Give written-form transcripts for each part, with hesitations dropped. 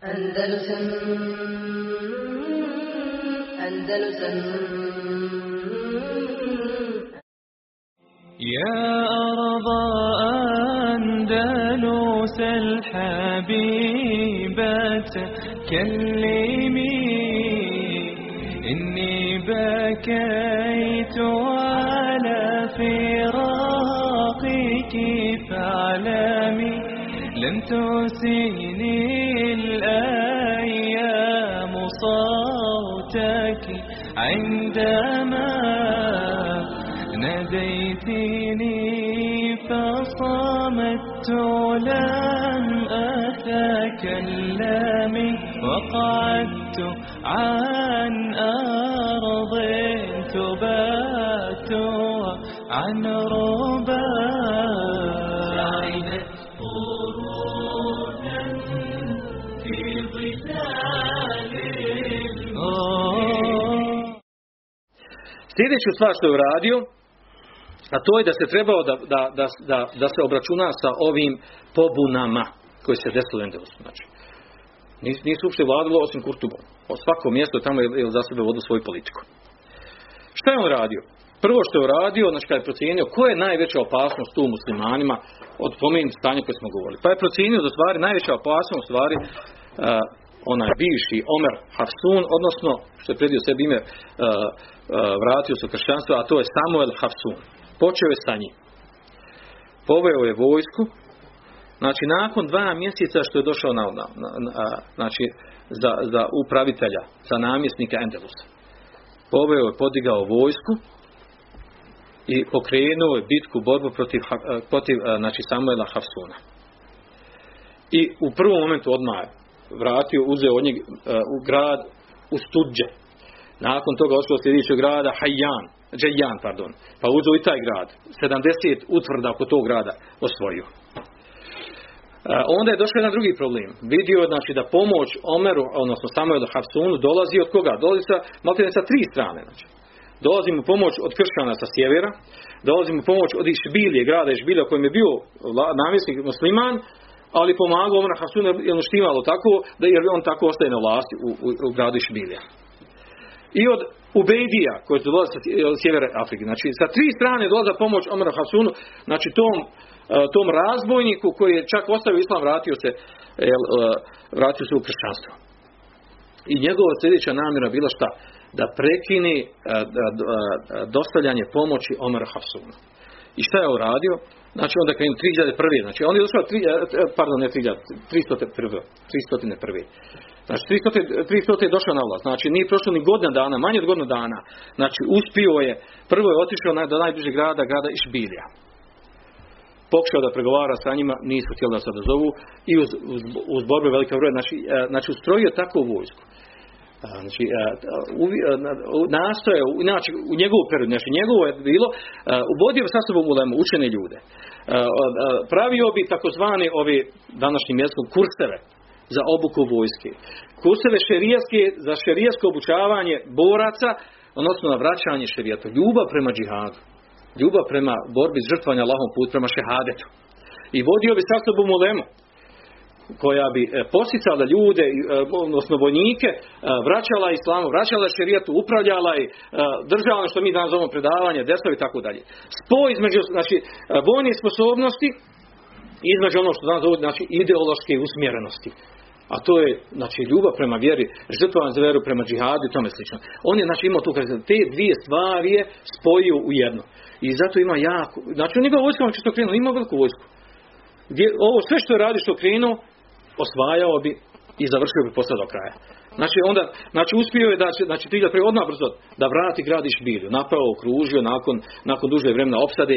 يا أرض أندلس الحبيبة كلمي إني بكيت على فراقك فاعلمي لم تسيني الأيام صوتك عندما ناديتني فصمت لم أتكلم وقعدت عن أرض تبات عن ربا شعبت قرونا في ظلال. Sljedeću stvar što je uradio, a to je da se trebao da se obračuna sa ovim pobunama koje se desilo u Endelusu. Znači, nisu uopšte vladalo osim Kurtubom. Svako mjesto tamo je za sebe vodio svoju politiku. Šta je on radio? Prvo što je radio, znači kada je procijenio koja je najveća opasnost tu muslimanima od pomenutog stanja koje smo govorili. Pa je procijenio da stvari najveća opasnost u stvari onaj bivši Omer Hafsun, odnosno što je predio sebi ime, vratio se u kršćanstvo, a to je Samuel Hafsun. Počeo je sa njim. Poveo je vojsku. Znači, nakon 2 mjeseca što je došao znači, za upravitelja, za namjesnika Endelusa. Poveo je, podigao vojsku i pokrenuo je bitku, borbu protiv znači, Samuela Hafsuna. I u prvom momentu odmah vratio, uzeo od njeg u grad Ustudže. Nakon toga ošlo sljedećeg grada Džejan, pa uzeo i taj grad. 70 utvrda oko tog grada osvojio. Onda je došao jedan drugi problem. Vidio je znači, da pomoć Omeru, odnosno Samuelu Hafsunu, dolazi od koga? Dolazi sa 3 strane. Znači. Dolazi mu pomoć od kršćana sa sjevera, dolazi mu pomoć od Išbilje, grada Išbilja u kojem je bio namjesnik musliman, ali pomagao Omer Hafsunu jer mu štimalo tako, jer on tako ostaje na vlasti u gradu Išbilja. I od Ubejdija, koji se dolazi od sjevera Afrike. Znači, sa 3 strane dolaza pomoć Omeru Hafsunu, znači tom razbojniku koji je čak ostavio islam, vratio se u kršćanstvo. I njegova sljedeća namjera bila šta? Da prekini dostavljanje pomoći Omeru Hafsunu. I šta je uradio? Znači, onda krenu 3001. Znači, on je došao, 301. Znači, 300 je došao na vlast. Znači, nije prošlo ni godina dana, manje od godina dana. Znači, uspio je, prvo je otišao do najbližeg grada Išbilja. Pokušao da pregovara sa njima, nisu htjeli da se odazovu i uz borbe velike broje. Znači, ustrojio takvu vojsku. Znači, nastoje, znači, u njegovu periodu, znači, njegovo je bilo, uvodio bi sa sobom ulemu, učene ljude. Pravio bi takozvane ove današnjim mjestom kurseve za obuku vojske. Kurseve šerijaske, za šerijasko obučavanje boraca, odnosno na vraćanje šerijata. Ljubav prema džihadu. Ljubav prema borbi s žrtvanja Allahov put, prema šehadetu. I vodio bi sa sobom ulemu koja bi posticala ljude, odnosno vojnike, vraćala islamu, vraćala šerijatu, upravljala i držala ono što mi danas zovemo predavanje, desno i tako dalje. Spoj između znači, vojne sposobnosti i između ono što danas zovemo znači, ideološke usmjerenosti. A to je znači, ljubav prema vjeri, žrtvovan za vjeru prema džihadu i tome slično. On je znači, imao tu karakteristiku. Te 2 stvari je spojio u jedno. I zato ima jako... Znači, on je imao vojsku, on je što krenuo, imao veliku vojsku. Gdje, ovo sve što je radio, što krenuo, osvajao bi i završio bi posao do kraja. Znači, onda, znači uspio je da će, znači, trilja prije odmah brzo da vrati grad Išbilju. Napravo okružio, nakon duže vremena opsade,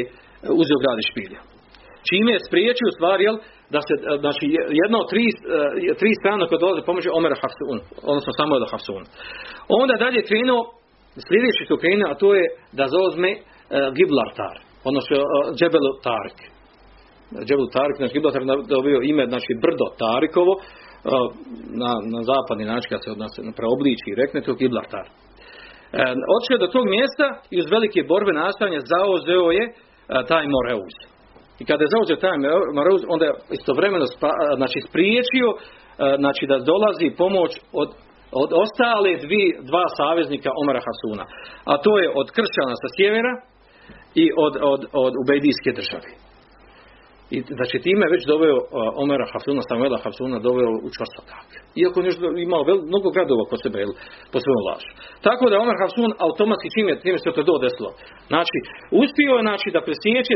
uzeo grad Išbilju. Čime je spriječio stvar, jel, da se, znači, jedna od 3 strana koja dolaze pomoći Omer Hafsun, odnosno Samuel Hafsun. Onda dalje krenuo, sljedeći što krenuo, a to je da zauzme Gibraltar, odnosno Džebel Tarik. Džebel Tarik, znači Gibraltar dobio ime, znači brdo Tarikovo, na zapadni način kad se od nas preobliči i rekne to Gibraltar. Odšao do tog mjesta i uz velike borbe nastojanja zauzeo je taj Moreus. I kada je zauzeo taj Maruz, onda je istovremeno spriječio da dolazi pomoć od ostale dva saveznika Omera Hafsuna. A to je od kršćana sa sjevera i od Ubejdijske države. I znači time je već doveo Omera Hafsuna, Samuela Hafsuna, doveo u čvrstotak. Iako je imao mnogo gradova kod sebe po svojom vlašću. Tako da Omer Hafsun automatski time se to desilo. Znači, uspio je da presječe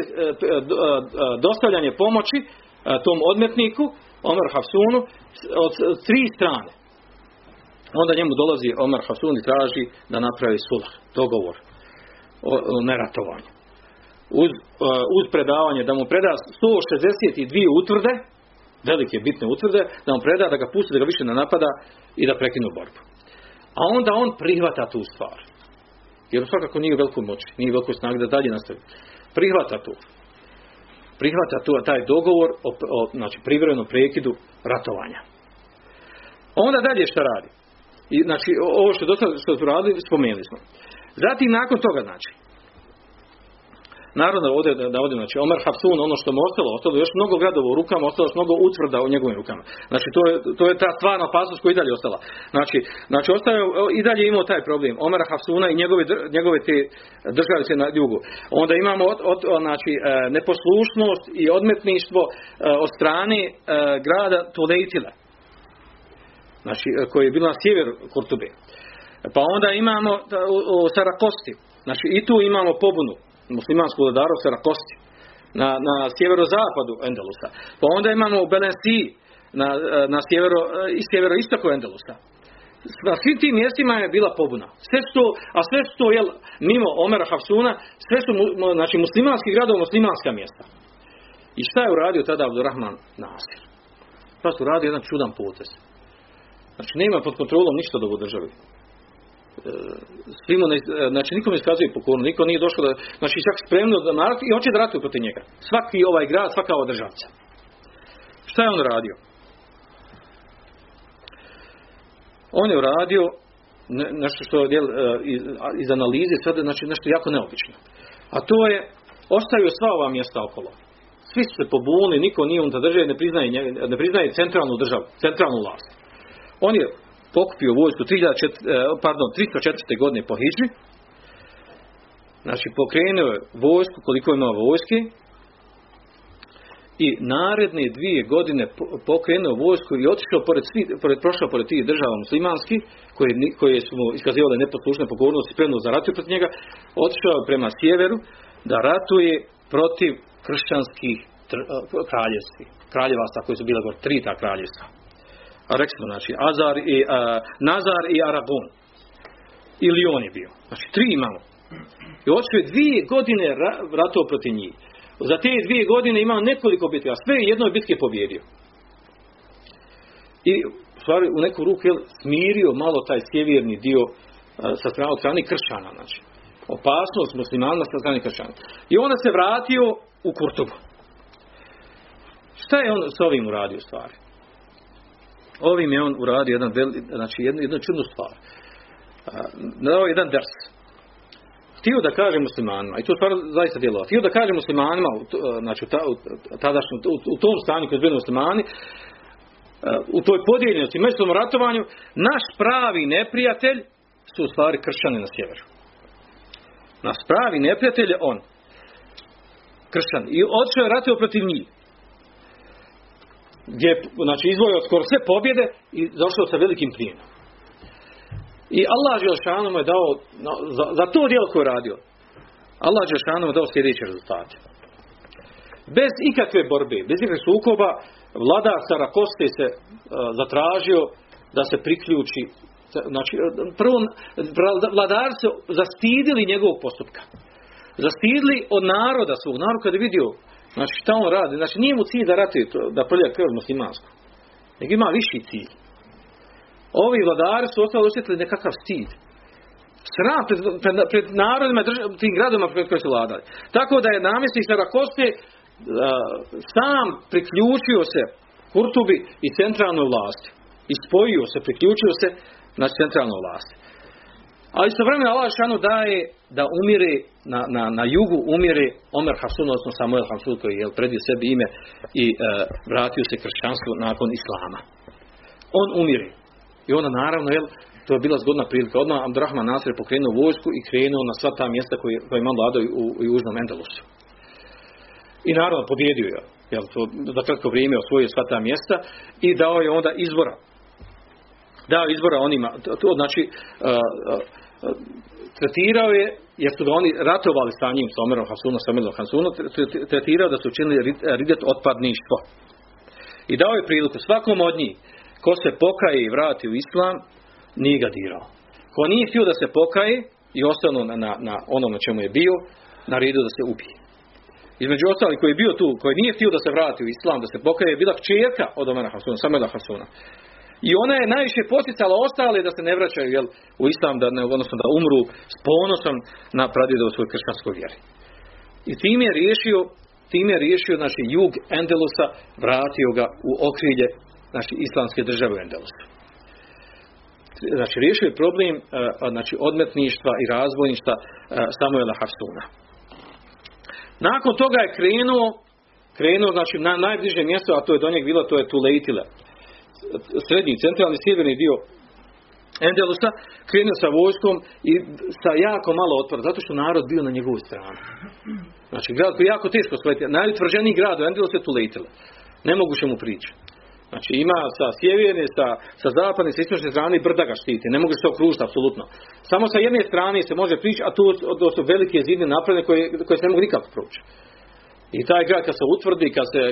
dostavljanje pomoći tom odmetniku, Omer Hafsunu, od tri strane. Onda njemu dolazi Omer Hafsun i traži da napravi sulah, dogovor o neratovanju. Uz predavanje, da mu preda 162 utvrde, velike bitne utvrde, da mu preda, da ga pusti, da ga više ne napada i da prekinu borbu. A onda on prihvata tu stvar. Jer svakako nije veliko moći, nije veliko snage da dalje nastavi. Prihvata tu taj dogovor o privremenom prekidu ratovanja. A onda dalje šta radi? I, ovo što do sada što radili, spomenuli smo. Zatim nakon toga naravno ovdje Omer Hafsun, ono što mu ostalo još mnogo gradova u rukama, ostalo još mnogo utvrda u njegovim rukama. Znači to je ta stvarna opasnost koja i dalje ostala. Znači ostaje i dalje imao taj problem Omer Hafsuna i njegove te države se na jugu. Onda imamo neposlušnost i odmetništvo od strane grada Tolejitila. Znači koji je bilo na sjeveru Kurtube. Pa onda imamo o Sarakosti. Znači i tu imamo pobunu muslimanskog vladara u Sarakosti na sjeverozapadu Endelusa. Pa onda imamo u Belensiji na sjeveroistoku Endelusa. Na svim tim mjestima je bila pobuna. Sve što je mimo Omera Hafsuna, sve su muslimanski gradovi, muslimanska mjesta. I šta je uradio tada Abd ar-Rahman an-Nasir? Pa su uradio jedan čudan potez. Znači nema pod kontrolom ništa do države. Niko ne iskazuje pokornu, niko nije došao da, čak spremno da narod i hoće da ratuje protiv njega. Svaki ovaj grad, svaka ova državca. Šta je on radio? On je radio nešto što je iz analize sada, nešto jako neobično. A to je, ostavio sva ova mjesta okolo. Svi su se pobunili, niko nije unutar države, ne priznaje centralnu državu, centralnu vlast. On je pokupio vojsku 304. godine po hidžri. Znači pokrenuo je vojsku koliko je imao vojske i naredne 2 godine pokrenuo vojsku i otišao prošao pored tih država muslimanskih koje su mu iskazivale neposlušne pokornosti spremno za ratu protiv njega, otišao je prema sjeveru da ratuje protiv kršćanskih kraljevstva koji su bila gore 3 ta kraljevstva. A rekli smo, Azar i Nazar i Aragon. I León je bio. 3 imamo. I očito je 2 godine ratao protiv njih. Za te 2 godine imao nekoliko bitke, a sve jednoj bitke pobjedio. I u neku ruku smirio malo taj sjeverni dio sa strane kršćana. Opasnost muslimana sa strane kršćana. I onda se vratio u Kurtubu. Šta je on s ovim uradio stvari? Ovim je on uradio jednu čudnu stvar. Dao jedan ders. Htio da kaže muslimanima, i to stvar zaista djelovao, htio da kaže muslimanima u tom stanju koji su bili muslimani, u toj podijeljenosti, međusobnom ratovanju, naš pravi neprijatelj su u stvari kršćani na sjeveru. Naš pravi neprijatelj je on. Kršćan. I otišao je ratio protiv njih. Gdje je izvojio skoro sve pobjede i došao sa velikim plijenom. I Allah Đelšanu mu je dao, za to djelo koje je radio, Allah Đelšanu mu je dao sljedeće rezultate. Bez ikakve borbe, bez ikakve sukoba, vladar Sarakoste se zatražio da se priključi. Prvo, vladar se zastidili njegovog postupka. Zastidili od naroda svog. Narod kada je vidio šta on radi? Nije mu cilj da ratuje, da prlja krv muslimansku. Nego ima viši cilj. Ovi vladari su ostali osjetili nekakav stid. Sram pred narodima, tim gradovima pred koji su vladali. Tako da je namjesnik Sarakoste sam priključio se Kurtubi i centralnoj vlasti. I spojio se, priključio se centralnoj vlasti. A istovremeno Allah šanu daje da umire na jugu, umire Omer Hafsun, odnosno Samuel Hafsun, koji je predio sebi ime i vratio se kršćanstvu nakon islama. On umire. I onda naravno, to je bila zgodna prilika. Odmah Abd ar-Rahman an-Nasir pokrenuo vojsku i krenuo na sva ta mjesta koje ima vladao u južnom Endelusu. I naravno pobjedio je. Za kratko vrijeme osvojio sva ta mjesta i dao je onda izbora. Dao izbora onima. To znači tretirao je, jer su ga oni ratovali sa njim, sa Omerom Hafsunom, Samuelom Hafsunom, tretirao da su učinili ridet otpadništvo. I dao je priliku svakom od njih ko se pokaje i vrati u islam, nije ga dirao. Ko nije htio da se pokaje i ostalo na ono na čemu je bio, naredio da se ubije. Između ostalih koji je bio tu, koji nije htio da se vrati u islam, da se pokaje, je bila kćerka od Omera Hafsuna, Samuela Hafsuna. I ona je najviše poticala ostale da se ne vraćaju u islam, odnosno da umru s ponosom na pradjedovu svoju kršćansku vjeri. I tim je riješio znači, jug Endelusa, vratio ga u okrilje znači, islamske države u Endelusu. Znači, riješio je problem znači, odmetništva i razvojništva Samuela Hafsuna. Nakon toga je krenuo znači, na najbliže mjesto, a to je do njeg bilo, to je Tolejitila. Srednji, centralni, sjeverni dio Endelusa, krenuo sa vojskom i sa jako malo otpora, zato što narod bio na njegovu stranu. Znači, grad koji je jako teško slediti. Najutvrđeniji grad u Endelusu je Tolejitila. Nemoguće mu prići. Znači, ima sa sjeverne, sa zapadne, sa istočne strane i brda ga štiti. Ne mogu se okružiti, apsolutno. Samo sa jedne strane se može prići, a to su velike zidne naprave koje se ne mogu nikako proći. I taj grad kad se utvrdi,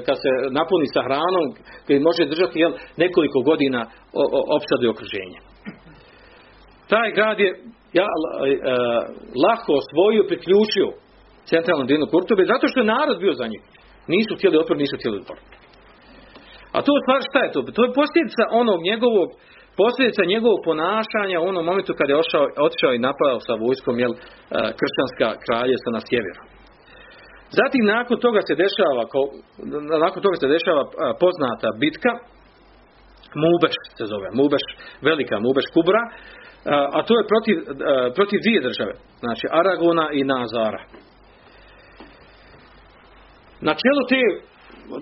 kad se napuni sa hranom, koji može držati nekoliko godina opsade okruženja. Taj grad je lako osvojio, priključio centralnom dijelu Kurtube, zato što je narod bio za njih. Nisu htjeli otpor, nisu htjeli otpor. A to stvar šta je to? To je posljedica njegovog ponašanja u onom momentu kada je otišao i napao sa vojskom kršćanska kraljevstva na sjeveru. Zatim nakon toga se dešava poznata bitka, Mubeš se zove, Mubeš, velika Mubeš Kubra, a to je protiv dvije države, znači Aragona i Nazara.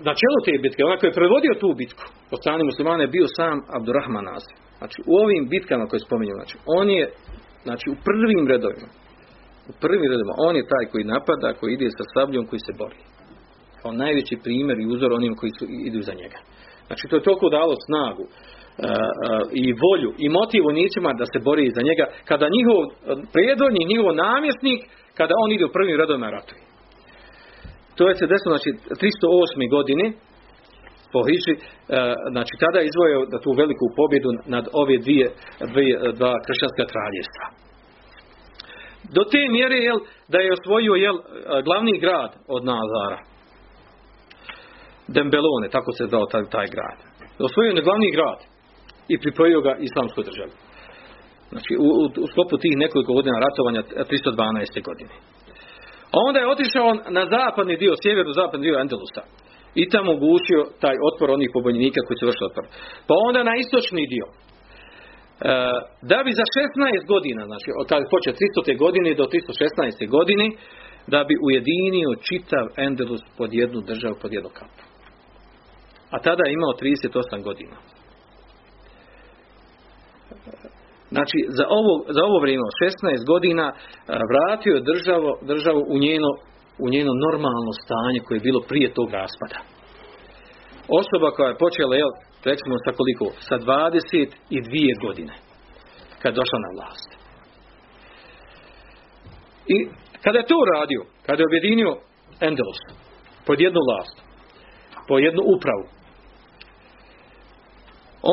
Na čelu te bitke, onaj koji je predvodio tu bitku od strane muslimana je bio sam Abd ar-Rahman an-Nasir. Znači u ovim bitkama koje spominju, znači on je znači u prvim redovima on je taj koji napada, koji ide sa sabljom, koji se bori. On najveći primjer i uzor onim koji idu za njega. Znači to je toliko dalo snagu i volju i motiv vojnicima da se bori za njega kada njihov predvodnik, njihov namjesnik, kada on ide u prvim redovima ratuje. To je se desilo, znači, 308. godine po Hidži, znači, tada je izvojao tu veliku pobjedu nad ove dva kršćanska kraljevstva. Do te mjere, da je osvojio, glavni grad od Nazara. Dembelone, tako se zvao taj grad. Osvojio je glavni grad i pripojio ga islamskoj državi. Znači, u sklopu tih nekoliko godina ratovanja 312. godine. A onda je otišao na zapadni dio, sjeverno-zapadni dio Endelusa. I tamo ugušio taj otpor onih pobunjenika koji su vršili otpor. Pa onda na istočni dio. Da bi za 16 godina, znači od kada počne 300. godine do 316. godine, da bi ujedinio čitav Endelus pod jednu državu, pod jednu kapu. A tada je imao 38 godina. Znači, za ovo vrijeme, 16 godina, vratio je državu u njeno normalno stanje koje je bilo prije tog raspada. Osoba koja je počela, recimo sa koliko, sa 22 godine, kad je došla na vlast. I kada je to uradio, kada je objedinio Endelus, pod jednu vlast, pod jednu upravu,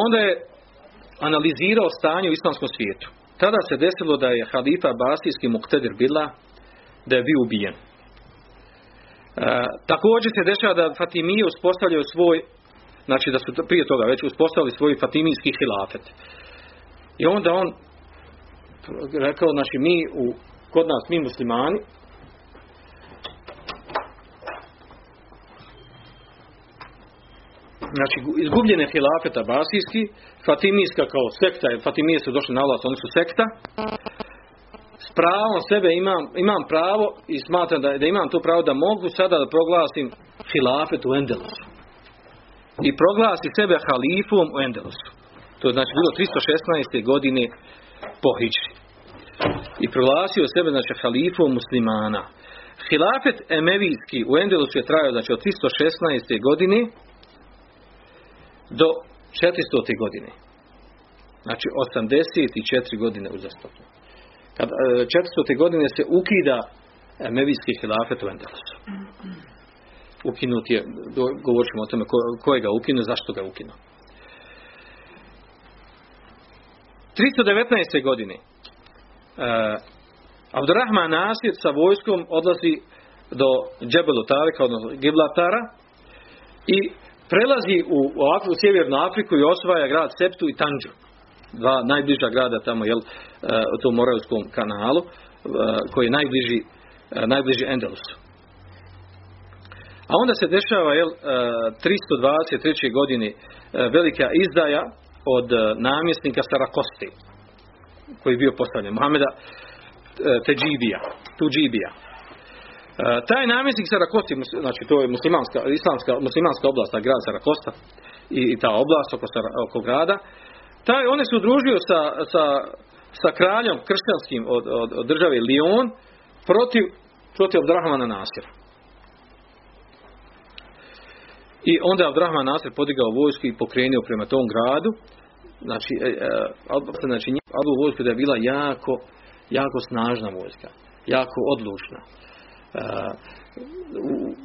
onda je analizirao stanje u islamskom svijetu. Tada se desilo da je halifa Basijski Muqtadir Billah da je bio ubijen. Također se dešava da Fatimije uspostavljaju svoj, znači da su prije toga već uspostavili svoj Fatimijski hilafet. I onda on rekao, znači kod nas mi muslimani znači, izgubljene hilafeta basijski, Fatimijska kao sekta, Fatimije su došli na vlast, oni su sekta, s pravom sebe imam pravo i smatram da imam to pravo da mogu sada da proglasim hilafet u Endelusu. I proglasi sebe halifom u Endelusu. To je znači bilo 316. godine po Hidžri. I proglasio sebe znači halifom muslimana. Hilafet emevijski u Endelusu je trajao znači od 316. godine do 400. godine. Znači 84 godine uzastopno. Kad 400. godine se ukida emevijski hilafet u Endelusu. Ukinut je, govorit ćemo o tome ko je ga ukinuo, zašto ga ukinuo. 319. godine Abd ar-Rahman an-Nasir sa vojskom odlazi do Džebelu Tarika, odnosno Gibraltara, i prelazi u Sjevernu Afriku i osvaja grad Septu i Tanju. Dva najbliža grada tamo, u tom Moravskom kanalu, koji je najbliži Endelusu. A onda se dešava 323. godine velika izdaja od namjesnika Sarakoste, koji je bio postavljen, Muhammada at-Tujibija. Taj namjesnik Sarakoste, znači to je muslimanska oblast, grad Sarakosta i ta oblast oko grada, on se udružio sa kraljom kršćanskim od države León protiv Abd ar-Rahmana an-Nasira. I onda je Abd ar-Rahman an-Nasir podigao vojsku i pokrenuo prema tom gradu. Znači njegova vojska da je bila jako, jako snažna vojska, jako odlučna.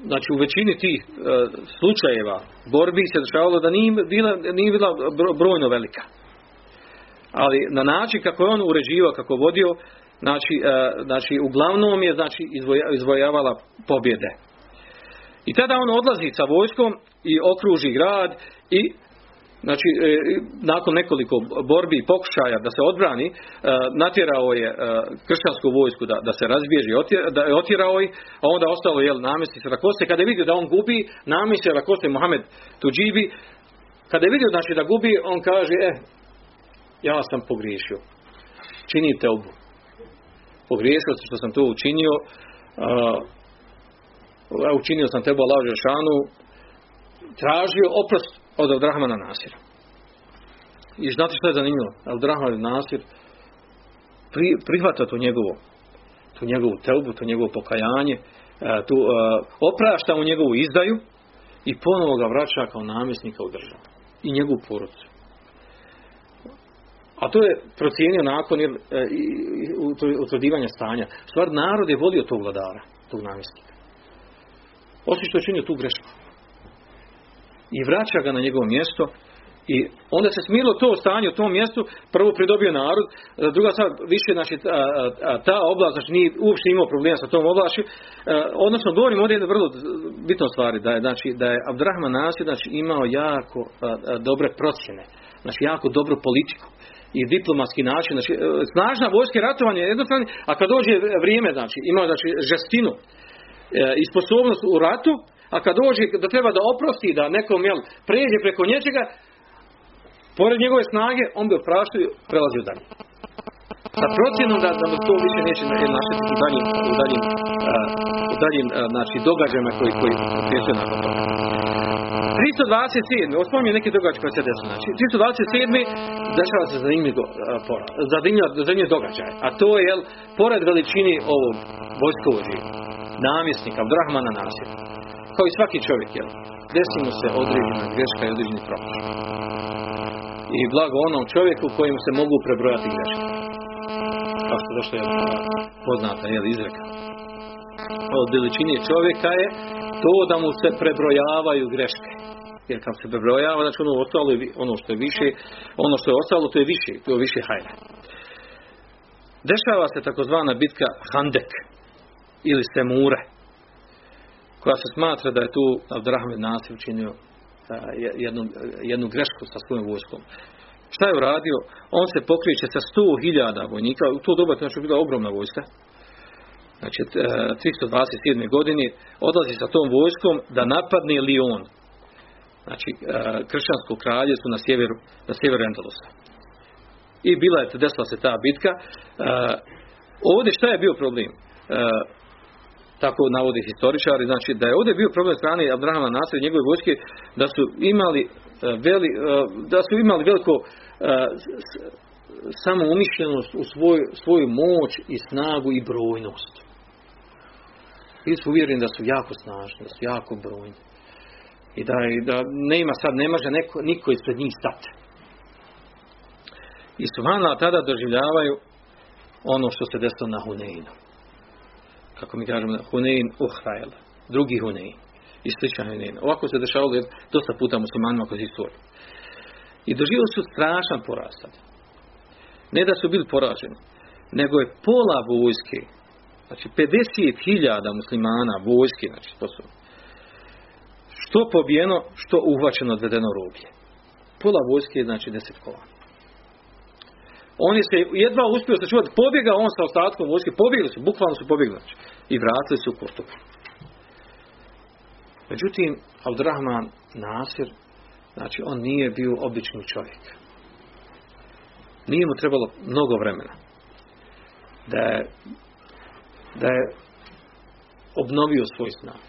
Znači u većini tih slučajeva borbi se dešavalo da nije bila brojno velika. Ali na način kako je on uređivao, kako vodio, znači uglavnom je znači izvojavala pobjede. I tada on odlazi sa vojskom i okruži grad i znači nakon nekoliko borbi i pokušaja da se odbrani, natjerao je kršćansku vojsku da se razbježi, otjerao je, a onda ostalo je namjesnik Sarakoste. Kada je vidio da on gubi, namjesnik Sarakoste Muhammed at-Tujibija, kada je vidio znači da gubi, on kaže ja sam pogriješio. Činite obu. Pogriješio sam što sam to učinio. Učinio sam tebu Allahu dželešanu, tražio oprost od Abd ar-Rahmana an-Nasira. I znate što je zanimljivo? Abd ar-Rahman an-Nasir prihvata tu njegovu tebu, tu njegovo pokajanje, tu oprašta u njegovu izdaju i ponovo ga vraća kao namjesnika u državu i njegovu porodicu. A to je procijenio nakon utvrđivanja stanja. Stvar, narod je volio tog vladara, tog namjesnika. Osim što je činio tu grešku. I vraća ga na njegovo mjesto. I onda se smirilo to stanje u tom mjestu. Prvo pridobio narod. Druga stvar, više znači, ta oblast, znači nije uopšte imao problema sa tom oblašću. Odnosno, govorim ovdje jedne vrlo bitno stvari. Da je Abd ar-Rahman an-Nasir znači, imao jako dobre procjene. Znači, jako dobru politiku. I diplomatski način. Znači, snažna vojska ratovanja je jednostavno. A kad dođe vrijeme, znači, imao znači, žestinu i sposobnost u ratu, a kad dođe da treba da oprosti, da nekom pređe preko nečega, pored njegove snage, on bi opraštao i prelazio dalje. Sa procjenom da mu to više neće našeti u daljim znači, događajima koji pječe nakon toga. 327. Ospominjem neki događaj koji se desilo. Znači, 327. dešava se zanimljiv događaj. A to je, pored veličini ovog vojskovođe, namjesnika Abd ar-Rahmana an-Nasira, kao i svaki čovjek, desi mu se određena greška i određeni promašaj. I blago onom čovjeku kojim se mogu prebrojati greške. Kao što došlo je poznata izreka. Od veličine čovjeka je to da mu se prebrojavaju greške. Jer kad se prebrojava, znači ono što je ostalo, to je više. To je više hajra. Dešava se takozvana bitka Handek ili Semure, koja se smatra da je tu Abd ar-Rahman an-Nasir učinio jednu grešku sa svojom vojskom. Šta je uradio? On se pokriče sa 100.000 vojnika, u to doba to znači bila ogromna vojska. Znači, 327. godine odlazi sa tom vojskom da napadne León, znači kršćansko kraljevstvo na sjeveru Endelusa. I desila se ta bitka. Ovdje šta je bio problem? Tako navode historičari, znači da je ovdje bio problem strane Abd ar-Rahmana an-Nasira i njegove vojske, da su imali veliko samoumišljenost u svoju moć i snagu i brojnost. I su uvjereni da su jako snažni, da su jako brojni. I da ne može niko ispred njih stati. I subhanallah, tada doživljavaju ono što se desilo na Huneinu. Kako mi kažemo, Hunein uhrajala. Drugi Hunein. I sličan Hunein. Ovako se dešavalo dosta puta muslimanima kroz historiju. I doživjeli su strašan poraz. Ne da su bili poraženi, nego je pola vojske, znači 50.000 muslimana vojske, znači sposobno, što pobijeno, što uhvaćeno, odvedeno roblje. Pola vojske je znači 10 kovana. On je se jedva uspio sačuvati, pobjegao on sa ostatkom vojske, bukvalno su pobjegli, znači, i vratili se u Kurtubu. Međutim, Abd ar-Rahman Nasir, znači on nije bio obični čovjek. Nije mu trebalo mnogo vremena da je obnovio svoj snagu.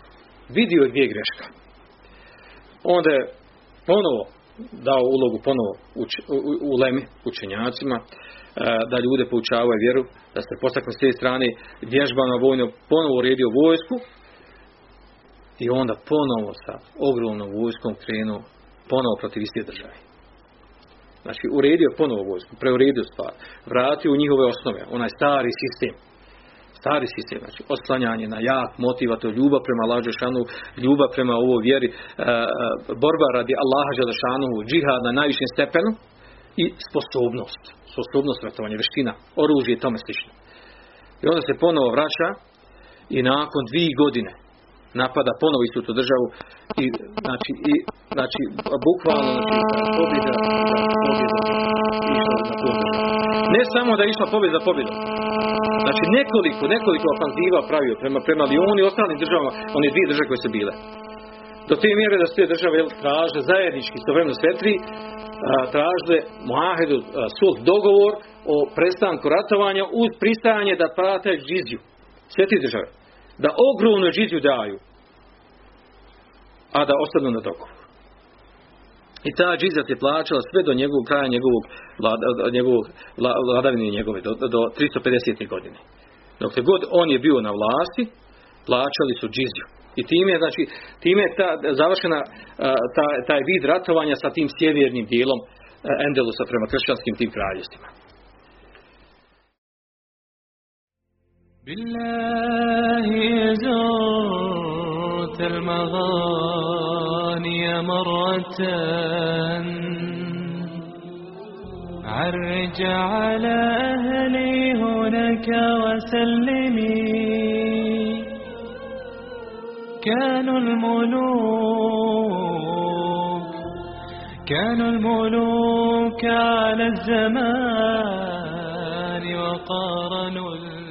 Vidio je gdje je greška. Onda je ponovo dao ulogu ulemi učenjacima, da ljude poučavaju vjeru, da se postakne s te strane vježbama vojno, ponovo uredio vojsku i onda ponovo sa ogromnom vojskom krenuo ponovo protiv iste države. Znači uredio ponovo vojsku, preuredio stvar, vratio u njihove osnove, onaj stari sistem, znači oslanjanje na jak motiv, a to je ljubav prema Allahu dželešanu, ljubav prema ovoj vjeri, borba radi Allaha dželešanu, džihad na najvišem stepenu i sposobnost ratovanja, vještina, oružje i tome slično. I onda se ponovo vraća i nakon 2 godine napada ponovo istu tu državu i bukvalno pobjeda išla na tu državu. Ne samo da je išla pobjeda. Znači nekoliko ofanziva pravio prema Leónu i ostalim državama, one 2 države koje su bile. Do te mjere da su te države traže zajednički, istovremeno sve 3, traže muahedu sulh dogovor o prestanku ratovanja uz pristajanje da plate džiziju. Sve 3 države. Da ogromnu džiziju daju, a da ostanu na dogovor. I ta džizija se plaćala sve do kraja njegovog vladavine njegove, do 350. godine. Dokle god on je bio na vlasti, plaćali su džiziju. I time je završena taj vid ratovanja sa tim sjevernim dijelom Endelusa prema kršćanskim tim kraljestima. بالله زرت المغاني مرة عرج على أهلي هناك وسلمي كانوا الملوك على الزمان وقارنوا